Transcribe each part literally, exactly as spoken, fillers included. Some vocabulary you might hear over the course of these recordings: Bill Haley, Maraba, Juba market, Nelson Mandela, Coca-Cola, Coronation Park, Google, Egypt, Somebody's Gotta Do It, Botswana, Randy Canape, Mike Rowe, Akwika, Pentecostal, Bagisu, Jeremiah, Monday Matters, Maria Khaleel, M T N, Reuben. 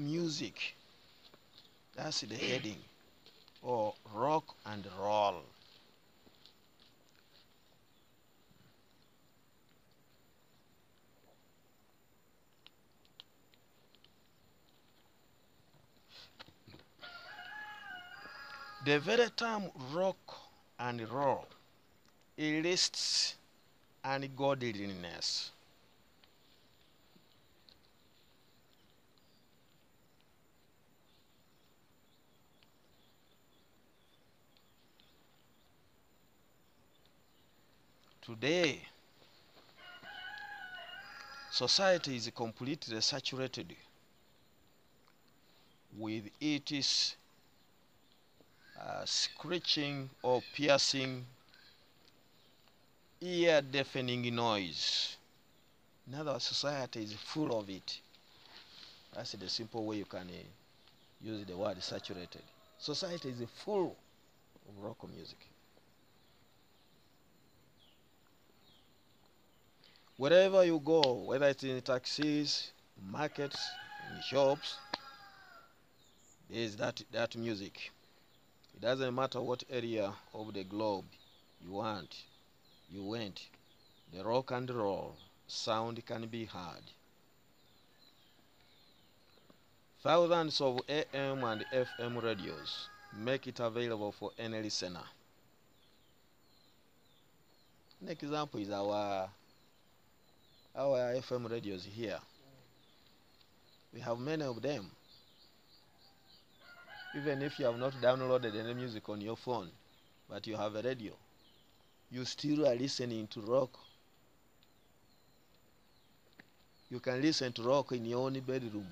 music. That's the heading. Or rock and roll. The very term rock and roll elites and godliness. Today, society is completely saturated with its uh, screeching or piercing, ear-deafening noise. In other words, society is full of it. That's the simple way you can uh, use the word saturated. Society is full of rock music. Wherever you go, whether it's in taxis, markets, in shops, there's that, that music. It doesn't matter what area of the globe you want, you went. The rock and roll sound can be heard. Thousands of A M and F M radios make it available for any listener. An example is our Our F M radios here. We have many of them. Even if you have not downloaded any music on your phone, but you have a radio, you still are listening to rock. You can listen to rock in your own bedroom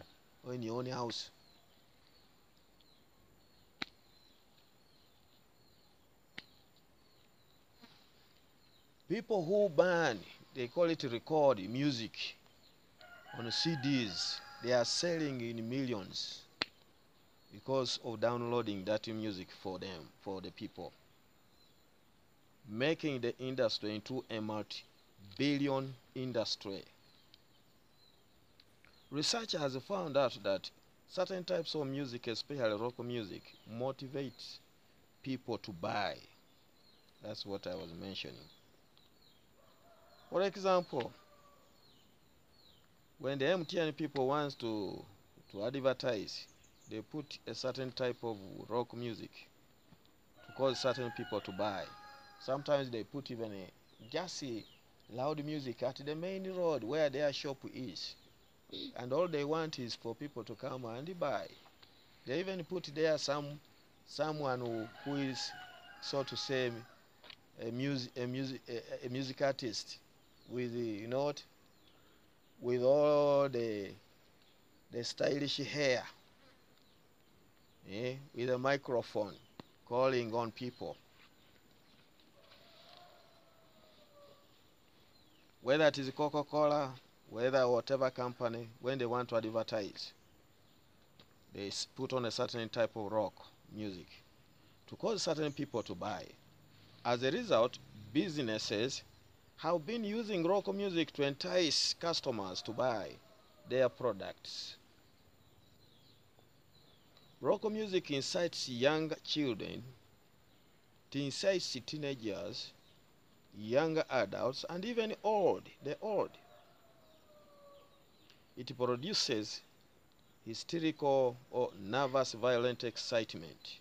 or in your own house. People who burn, they call it record music on C Ds. They are selling in millions because of downloading that music for them, for the people, making the industry into a multi-billion industry. Research has found out that certain types of music, especially rock music, motivates people to buy. That's what I was mentioning. For example, when the M T N people wants to, to advertise, they put a certain type of rock music to cause certain people to buy. Sometimes they put even a just a loud music at the main road where their shop is. And all they want is for people to come and buy. They even put there some someone who, who is, so to say, a music a music a, a music artist, with the, you know what, with all the the stylish hair, eh, with a microphone calling on people. Whether it is Coca-Cola, whether whatever company, when they want to advertise, they put on a certain type of rock music to cause certain people to buy. As a result, businesses have been using rock music to entice customers to buy their products. Rock music incites young children, it incites teenagers, young adults, and even old, the old. It produces hysterical or nervous violent excitement.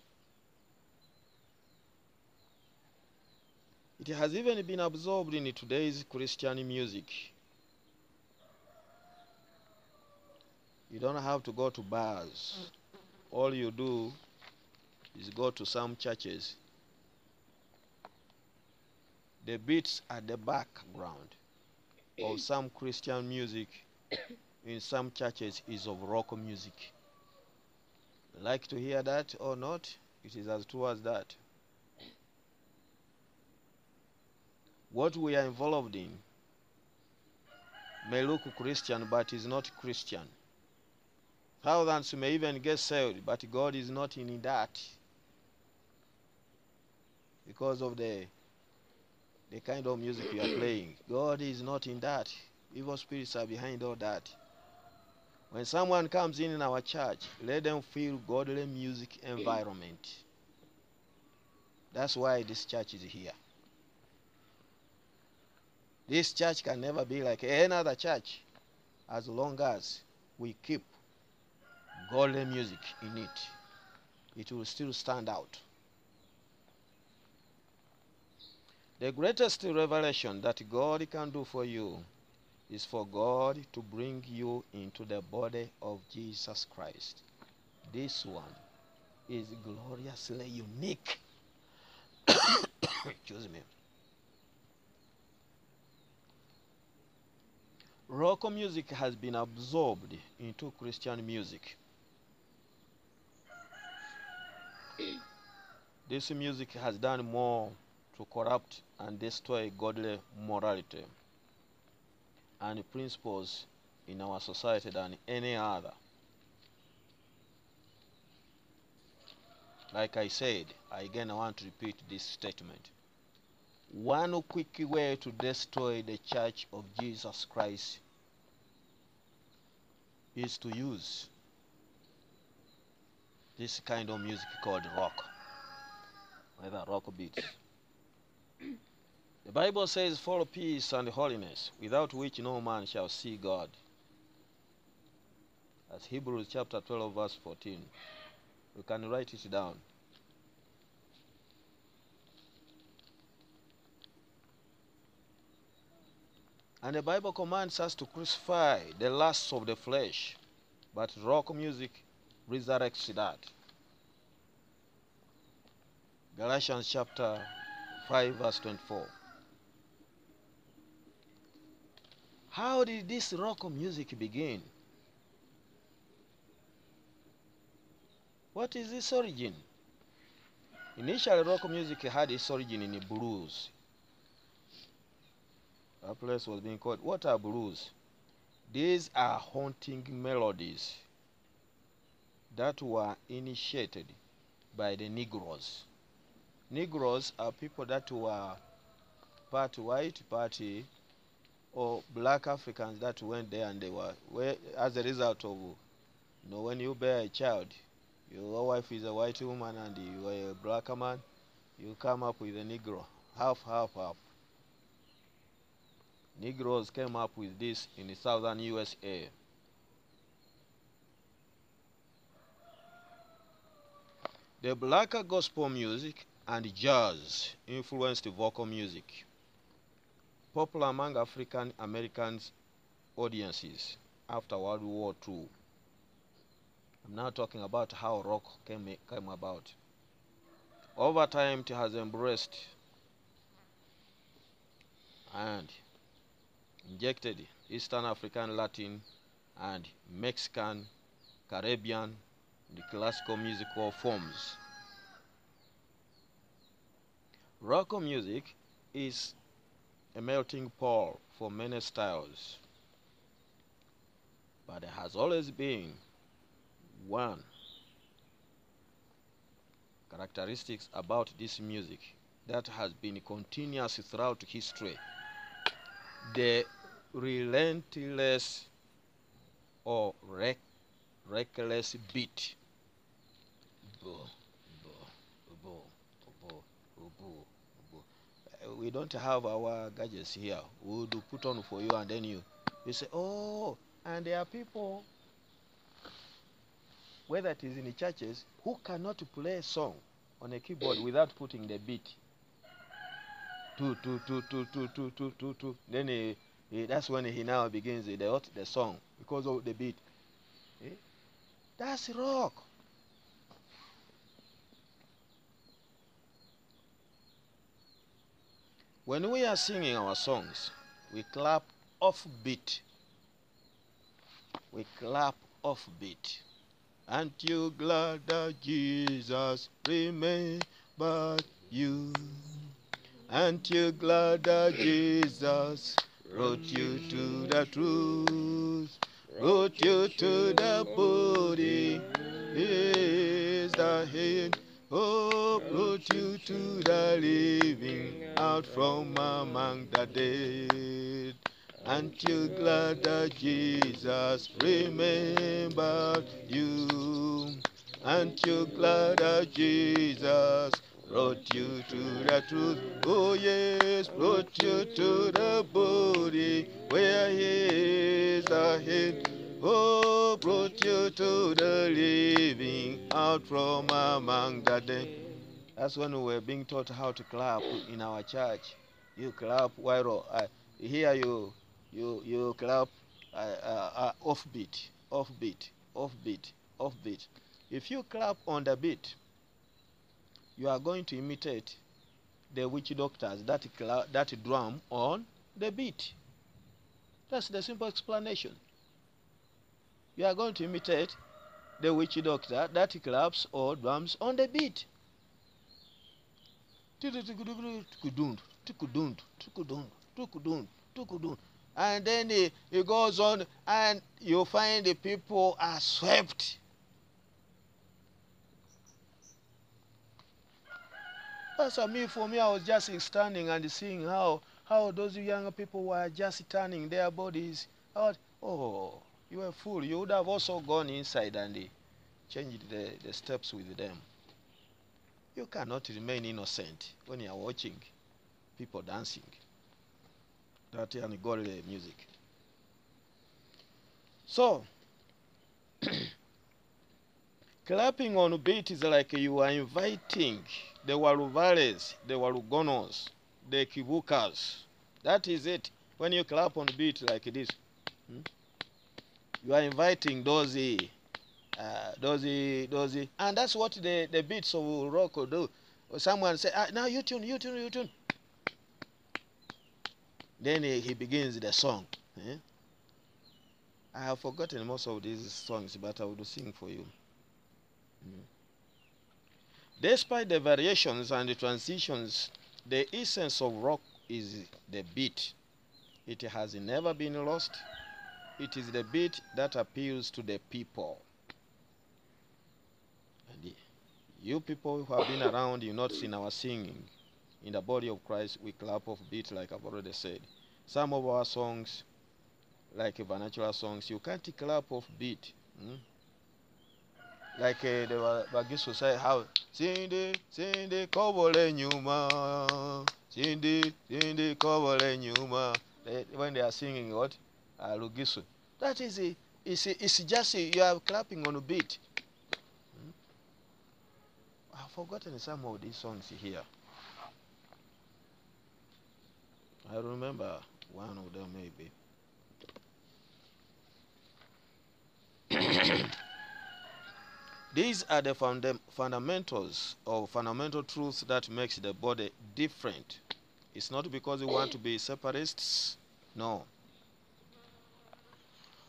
It has even been absorbed in today's Christian music. You don't have to go to bars. All you do is go to some churches. The beats are the background of some Christian music in some churches is of rock music. Like to hear that or not, it is as true as that. What we are involved in may look Christian, but is not Christian. Thousands may even get saved, but God is not in that because of the, the kind of music we are playing. God is not in that. Evil spirits are behind all that. When someone comes in in our church, let them feel godly music environment. That's why this church is here. This church can never be like any other church as long as we keep godly music in it. It will still stand out. The greatest revelation that God can do for you is for God to bring you into the body of Jesus Christ. This one is gloriously unique. Excuse me. Rock music has been absorbed into Christian music. This music has done more to corrupt and destroy godly morality and principles in our society than any other. Like I said, I again want to repeat this statement. One quick way to destroy the Church of Jesus Christ is to use this kind of music called rock, whether rock beats. The Bible says, "Follow peace and holiness, without which no man shall see God." That's Hebrews chapter twelve, verse fourteen. You can write it down. And the Bible commands us to crucify the lusts of the flesh, but rock music resurrects that. Galatians chapter five, verse twenty-four. How did this rock music begin? What is its origin? Initially, rock music had its origin in the blues. A place was being called, what are blues? These are haunting melodies that were initiated by the Negroes. Negroes are people that were part white, part or black Africans that went there, and they were, were as a result of, you know, when you bear a child, your wife is a white woman and you are a black man, you come up with a Negro, half, half, half. Negroes came up with this in the southern U S A. The black gospel music and jazz influenced vocal music, popular among African American audiences after World War Two. I'm now talking about how rock came, came about. Over time, it has embraced and injected Eastern African, Latin, and Mexican, Caribbean, the classical musical forms. Rock music is a melting pot for many styles, but there has always been one characteristics about this music that has been continuous throughout history: the relentless or rec reckless beat. We don't have our gadgets here. We'll do put on for you, and then you, you say, oh, and there are people, whether it is in the churches, who cannot play a song on a keyboard without putting the beat. Two, two, two, two, two, two, two, two, two. Then he, he, that's when he now begins the, the song because of the beat. Eh? That's rock. When we are singing our songs, we clap off beat. We clap off beat. Aren't you glad that Jesus remembered you? Aren't you glad that Jesus brought you to the truth? Brought you to the body, is the head. Oh, brought you to the living out from among the dead. until glad that Jesus remembered you, until glad that Jesus brought you to the truth. Oh yes, brought you to the body where he is the head. Oh, brought you to the living out from among the dead. That's when we were being taught how to clap in our church. You clap while uh, here you you you clap uh, uh, uh, off beat, off beat, off beat, off beat. If you clap on the beat, you are going to imitate the witch doctors that clap, that drum on the beat. That's the simple explanation. You are going to imitate the witch doctor that claps or drums on the beat. And then it, it goes on, and you find the people are swept. That's what me, for me, I was just standing and seeing how, how those young people were just turning their bodies out. Oh. You were a fool. You would have also gone inside and changed the, the steps with them. You cannot remain innocent when you are watching people dancing that ungodly music. So, clapping on a beat is like you are inviting the Waruvales, the Warugonos, the Kivukas. That is it. When you clap on a beat like this, hmm? You are inviting those, uh, those, those, and that's what the, the beats of rock will do. Someone say, ah, now you tune, you tune, you tune. Then he, he begins the song. Eh? I have forgotten most of these songs, but I will sing for you. Mm. Despite the variations and the transitions, the essence of rock is the beat. It has never been lost. It is the beat that appeals to the people. And you people who have been around, you've not seen our singing. In the body of Christ, we clap off beat, like I've already said. Some of our songs, like vernacular songs, you can't clap off beat. Hmm? Like uh, the Bagisu said, how? Cindy, Cindy, Kobole Nyuma. Cindy, Cindy, Kobole Nyuma. When they are singing, what? Alugisu. That is a, it's, a, it's just a, you are clapping on a beat. Hmm? I've forgotten some of these songs here. I remember one of them maybe. These are the funda fundamentals or fundamental truths that makes the body different. It's not because you want to be separatists. No.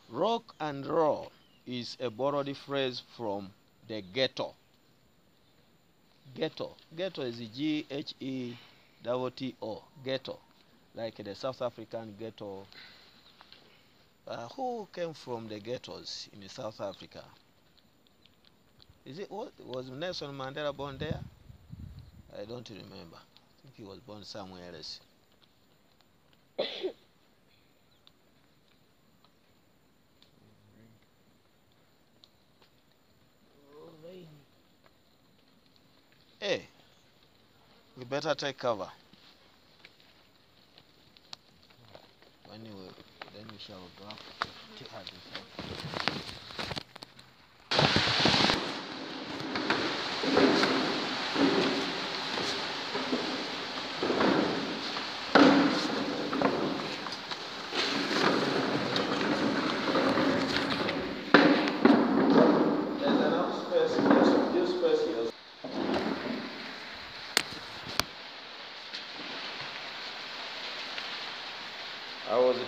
Rock and roll is a borrowed phrase from the ghetto. Ghetto. Ghetto is G H E T T O. Ghetto. Like the South African ghetto. Uh, who came from the ghettos in South Africa? Is it, what, was Nelson Mandela born there? I don't remember. I think he was born somewhere else. Hey, we better take cover. When you, then we shall go up.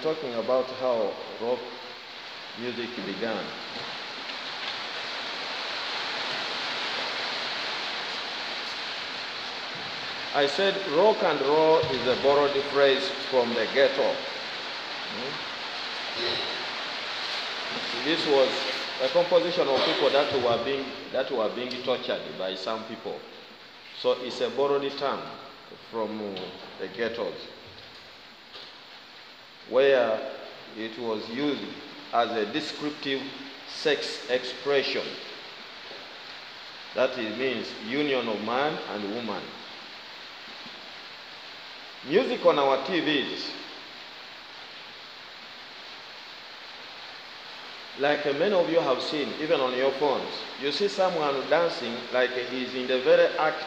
Talking about how rock music began. I said rock and roll is a borrowed phrase from the ghetto. Hmm? This was a composition of people that were being that were being tortured by some people. So it's a borrowed term from the ghettos, where It was used as a descriptive sex expression. That is, means union of man and woman. Music on our T Vs. Like many of you have seen, even on your phones, you see someone dancing like he is in the very act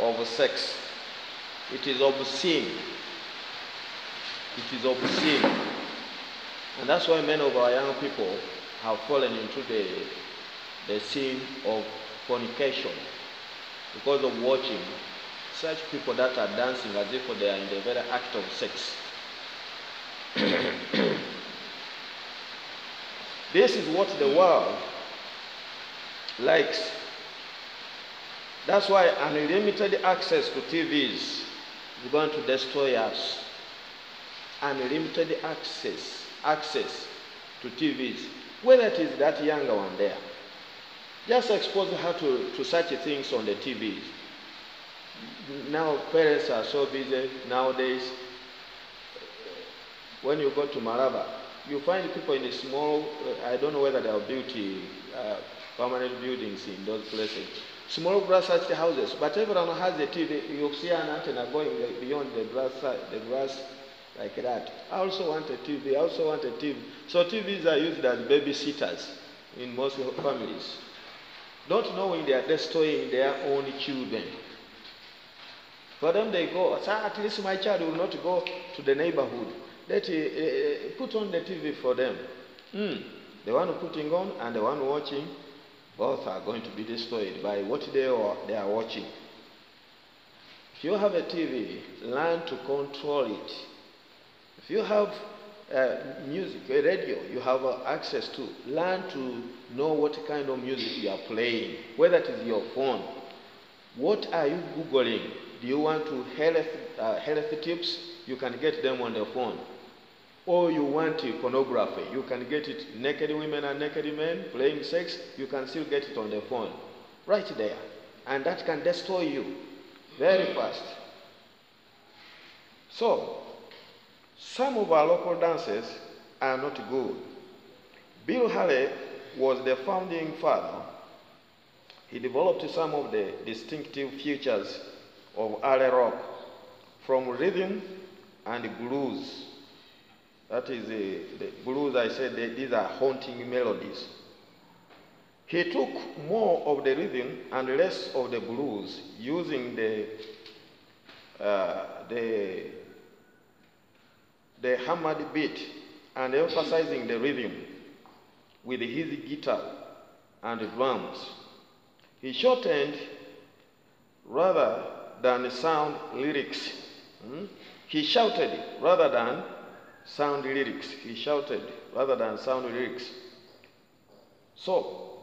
of sex. It is obscene. It is obscene. And that's why many of our young people have fallen into the, the sin of fornication, because of watching such people that are dancing as if they are in the very act of sex. This is what the world likes. That's why unlimited access to T Vs is going to destroy us. Unlimited access, access to T Vs, whether it is that younger one there. Just expose her to, to such things on the T Vs. Now parents are so busy nowadays. When you go to Maraba, you find people in a small, uh, I don't know whether they are beauty, uh, permanent buildings in those places. Small grass-thatched houses, but everyone has a T V. You see an antenna going beyond the grass, the grass like that. I also want a T V, I also want a T V. So T Vs are used as babysitters in most families, not knowing they are destroying their own children. For them, they go, at least my child will not go to the neighborhood. Let uh, put on the T V for them. Mm. The one putting on and the one watching, both are going to be destroyed by what they are, they are watching. If you have a T V, learn to control it. If you have uh, music, a radio, you have uh, access to, learn to know what kind of music you are playing, whether it is your phone. What are you Googling? Do you want to health, uh, health tips? You can get them on the phone. Or you want pornography? You can get it. Naked women and naked men playing sex. You can still get it on the phone, right there, and that can destroy you very fast. So, some of our local dances are not good. Bill Haley was the founding father. He developed some of the distinctive features of early rock, from rhythm and blues. That is the, the blues, I said, they, these are haunting melodies. He took more of the rhythm and less of the blues, using the, uh, the, the hammered beat and emphasizing the rhythm with his guitar and drums. He shortened rather than sound lyrics. Hmm? He shouted rather than sound lyrics. He shouted rather than sound lyrics. So,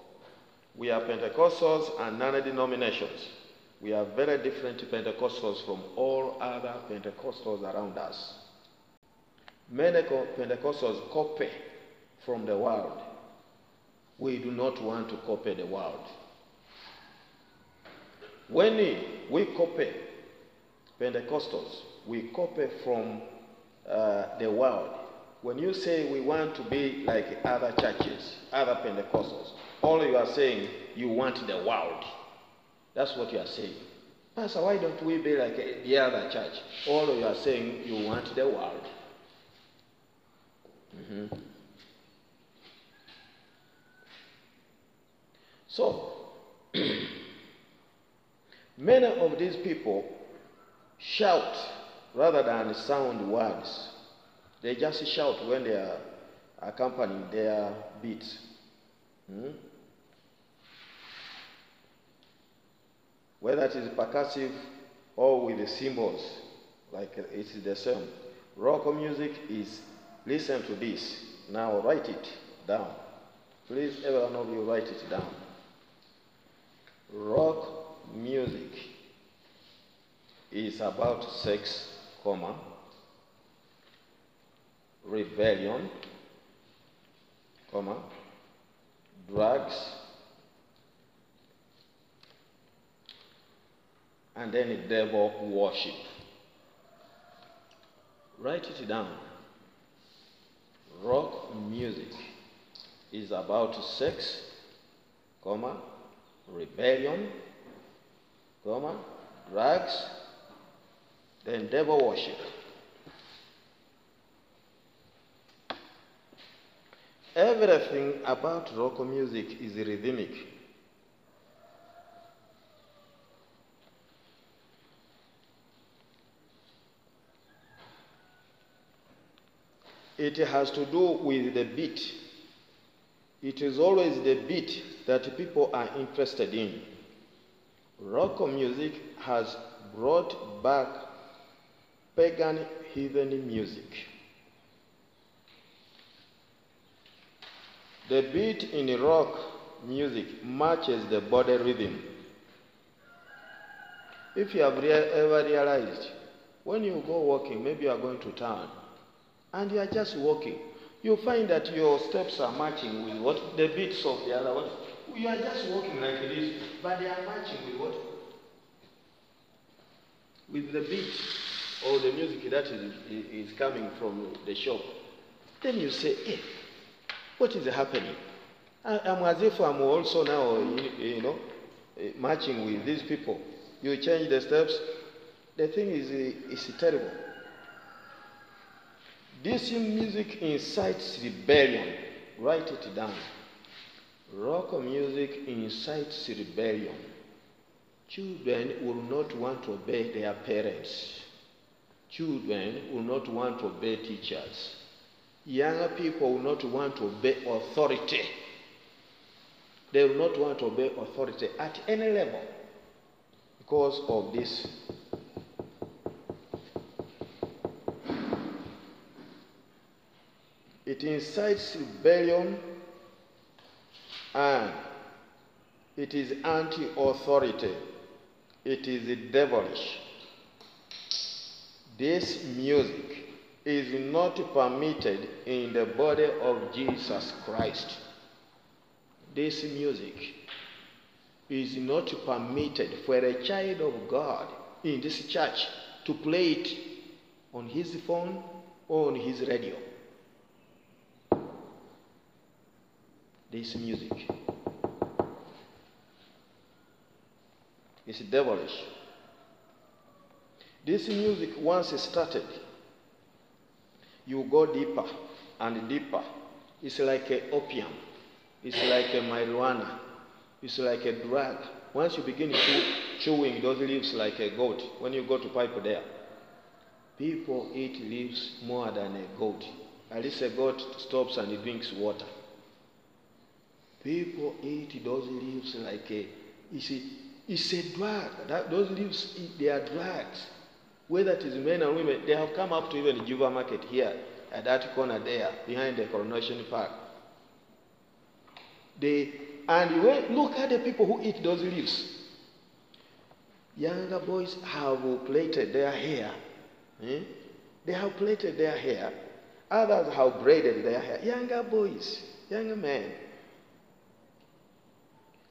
we are Pentecostals and non-denominations. We are very different Pentecostals from all other Pentecostals around us. Many Pentecostals copy from the world. We do not want to copy the world. When we copy Pentecostals, we copy from uh, the world. When you say we want to be like other churches, other Pentecostals, all you are saying, you want the world. That's what you are saying. Pastor, why don't we be like the other church? All you are saying, you want the world. Mm-hmm. So, many of these people shout rather than sound words. They just shout when they are accompanying their beats. Hmm? Whether it is percussive or with the cymbals, like it's the same. Rock music is, listen to this. Now write it down. Please, every one of you, write it down. Rock music is about sex, comma, rebellion, comma, drugs, and then devil worship. Write it down. rock music is about sex, comma, rebellion, comma, drugs, then devil worship. Everything about rock music is rhythmic. It has to do with the beat. It is always the beat that people are interested in. Rock music has brought back pagan heathen music. The beat in rock music matches the body rhythm. If you have ever realized, when you go walking, maybe you are going to town, and you are just walking, you find that your steps are matching with what the beats of the other one. You are just walking like this, but they are matching with what? With the beat or the music that is, is coming from the shop. Then you say, hey, what is happening? I, I'm as if I'm also now, you know, matching with these people. You change the steps. The thing is, it's terrible. This music incites rebellion. Write it down. Rock music incites rebellion. Children will not want to obey their parents. Children will not want to obey teachers. Younger people will not want to obey authority. They will not want to obey authority at any level because of this. It incites rebellion and it is anti-authority. It is devilish. This music is not permitted in the body of Jesus Christ. This music is not permitted for a child of God in this church to play it on his phone or on his radio. This music is devilish. This music, once started, you go deeper and deeper. It's like a opium. It's like a marijuana. It's like a drug. Once you begin chew, chewing those leaves like a goat, when you go to pipe there, people eat leaves more than a goat. At least a goat stops and drinks water. People eat those leaves like a, you see, it's a drug. That, those leaves, they are drugs. Whether it is men and women, they have come up to even the Juba market here, at that corner there, behind the Coronation Park. They, and when, look at the people who eat those leaves. Younger boys have plaited their hair. Eh? They have plaited their hair. Others have braided their hair. Younger boys, younger men.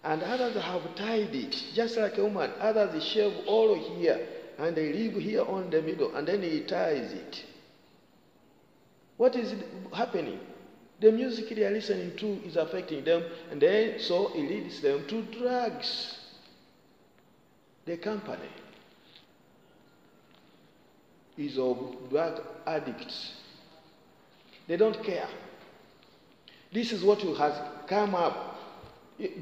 And others have tied it, just like a woman. Others shave all here, and they leave here on the middle, and then he ties it. What is happening? The music they are listening to is affecting them, and then so it leads them to drugs. The company is of drug addicts. They don't care. This is what has come up.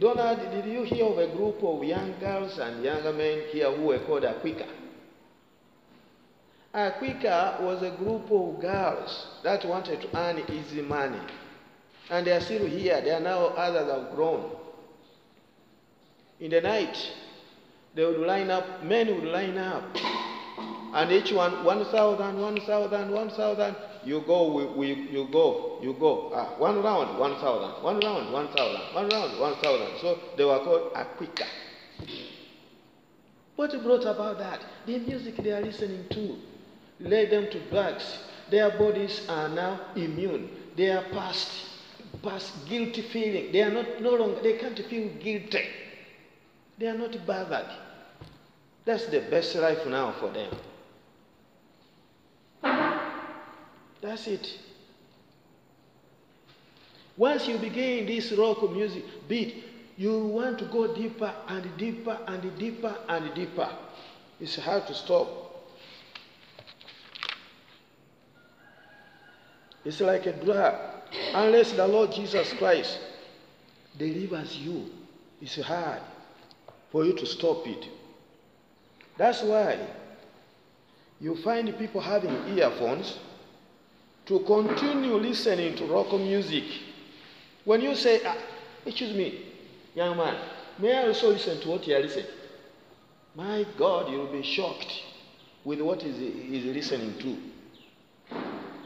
Donald, did you hear of a group of young girls and younger men here who were called Akwika? Akwika was a group of girls that wanted to earn easy money. And they are still here. They are now, others have grown. In the night, they would line up, men would line up. And each one, one thousand, one thousand, one thousand. You go, we, we, you go, you go. Ah, one round, one thousand. One round, one thousand. One round, one thousand. So they were called Akwika. What brought about that? The music they are listening to led them to drugs. Their bodies are now immune. They are past, past guilty feeling. They are not no longer. They can't feel guilty. They are not bothered. That's the best life now for them. That's it. Once you begin this rock music beat, you want to go deeper and deeper and deeper and deeper. It's hard to stop. It's like a drug. Unless the Lord Jesus Christ delivers you, it's hard for you to stop it. That's why you find people having earphones to continue listening to rock music. When you say, ah, excuse me, young man, may I also listen to what you are listening? My God, you'll be shocked with what is is listening to.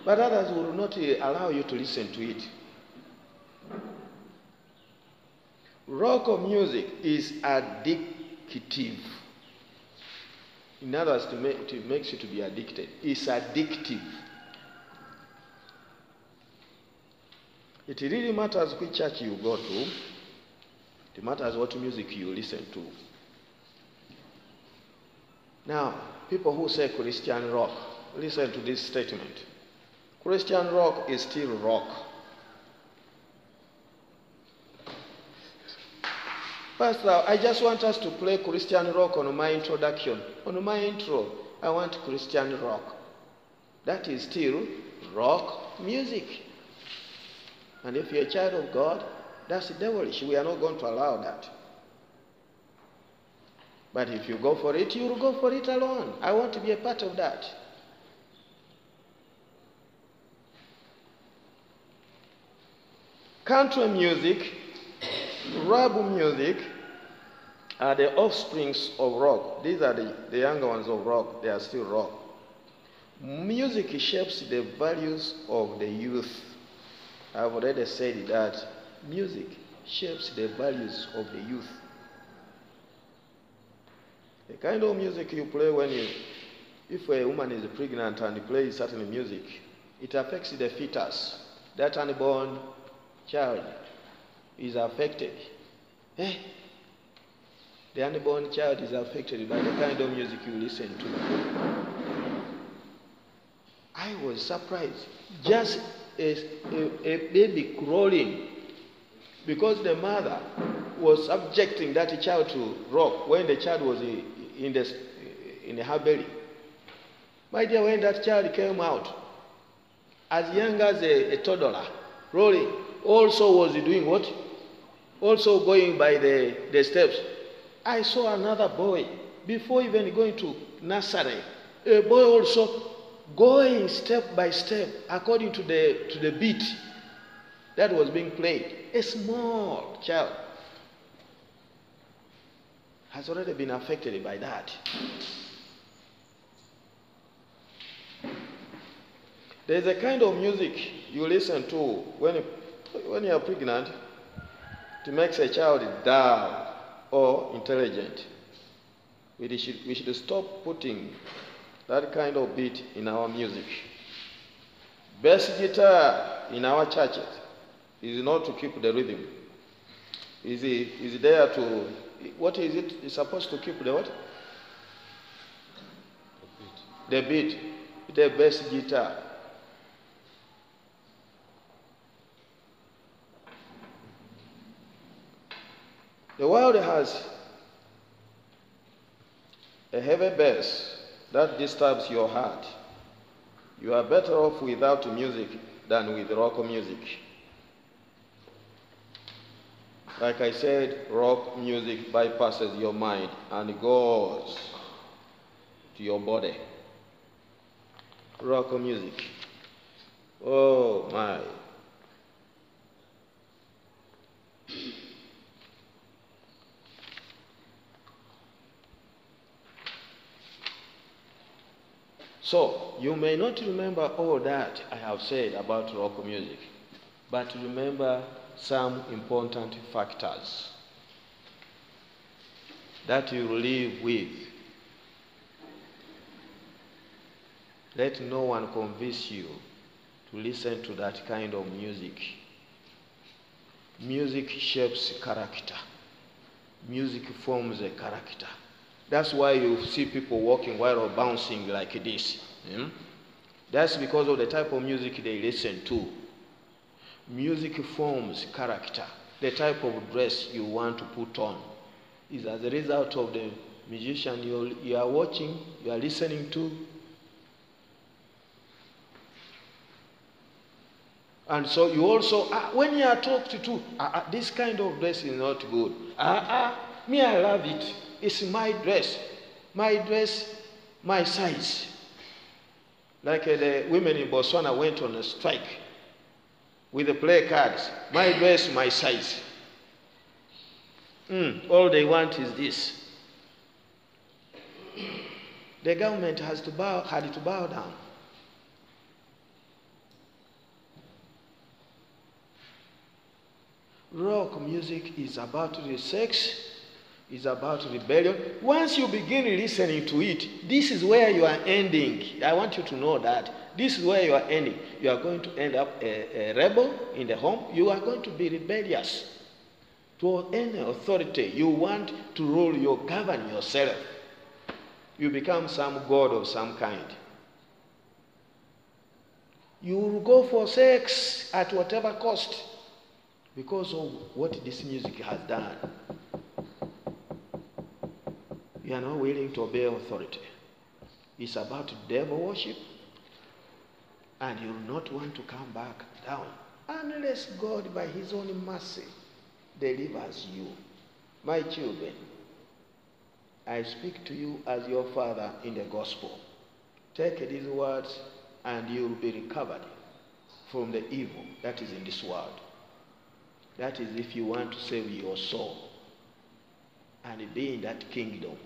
But others will not allow you to listen to it. Rock music is addictive. In other words, to make, it makes you to be addicted. It's addictive. It really matters which church you go to. It matters what music you listen to. Now, people who say Christian rock, listen to this statement. Christian rock is still rock. Pastor, I just want us to play Christian rock on my introduction. On my intro, I want Christian rock. That is still rock music. And if you're a child of God, that's devilish. We are not going to allow that. But if you go for it, you'll go for it alone. I want to be a part of that. Country music, rap music are the offsprings of rock. These are the, the younger ones of rock. They are still rock. Music shapes the values of the youth. I've already said that music shapes the values of the youth. The kind of music you play when you, if a woman is pregnant and plays certain music, it affects the fetus. That unborn child is affected. Eh? The unborn child is affected by the kind of music you listen to. I was surprised. Just a, a, a baby crawling, because the mother was subjecting that child to rock when the child was in, the, in her belly. My dear, when that child came out, as young as a, a toddler, rolling, also was doing what? Also going by the, the steps. I saw another boy, before even going to nursery, a boy also going step by step according to the, to the beat that was being played. A small child has already been affected by that. There's a kind of music you listen to when, when you are pregnant to make a child dull or intelligent. We should, we should stop putting that kind of beat in our music. Bass guitar in our churches is not to keep the rhythm. Is it is there to what is it? It's supposed to keep the what? The beat. The beat. The bass guitar. The world has a heavy bass that disturbs your heart. You are better off without music than with rock music. Like I said, rock music bypasses your mind and goes to your body. Rock music. Oh my. So, you may not remember all that I have said about rock music, but remember some important factors that you live with. Let no one convince you to listen to that kind of music. Music shapes character. Music forms a character. That's why you see people walking while bouncing like this. Hmm? That's because of the type of music they listen to. Music forms character. The type of dress you want to put on is as a result of the musician you're, you are watching, you are listening to. And so you also, uh, when you are talked to, uh, uh, this kind of dress is not good. Ah, uh, uh, me, I love it. It's my dress. My dress, my size. Like uh, the women in Botswana went on a strike with the placards. My dress, my size. Mm, all they want is this. The government has to bow, had to bow down. Rock music is about the sex, is about rebellion. Once you begin listening to it, this is where you are ending. I want you to know that. This is where you are ending. You are going to end up a, a rebel in the home. You are going to be rebellious to any authority. You want to rule, you govern yourself. You become some god of some kind. You will go for sex at whatever cost because of what this music has done. You are not willing to obey authority. It's about devil worship, and you will not want to come back down unless God, by his own mercy, delivers you. My children, I speak to you as your father in the gospel. Take these words and you will be recovered from the evil that is in this world. That is if you want to save your soul and be in that kingdom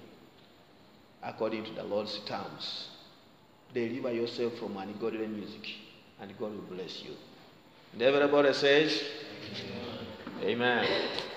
according to the Lord's terms. Deliver yourself from ungodly music and God will bless you. And everybody says, Amen. Amen.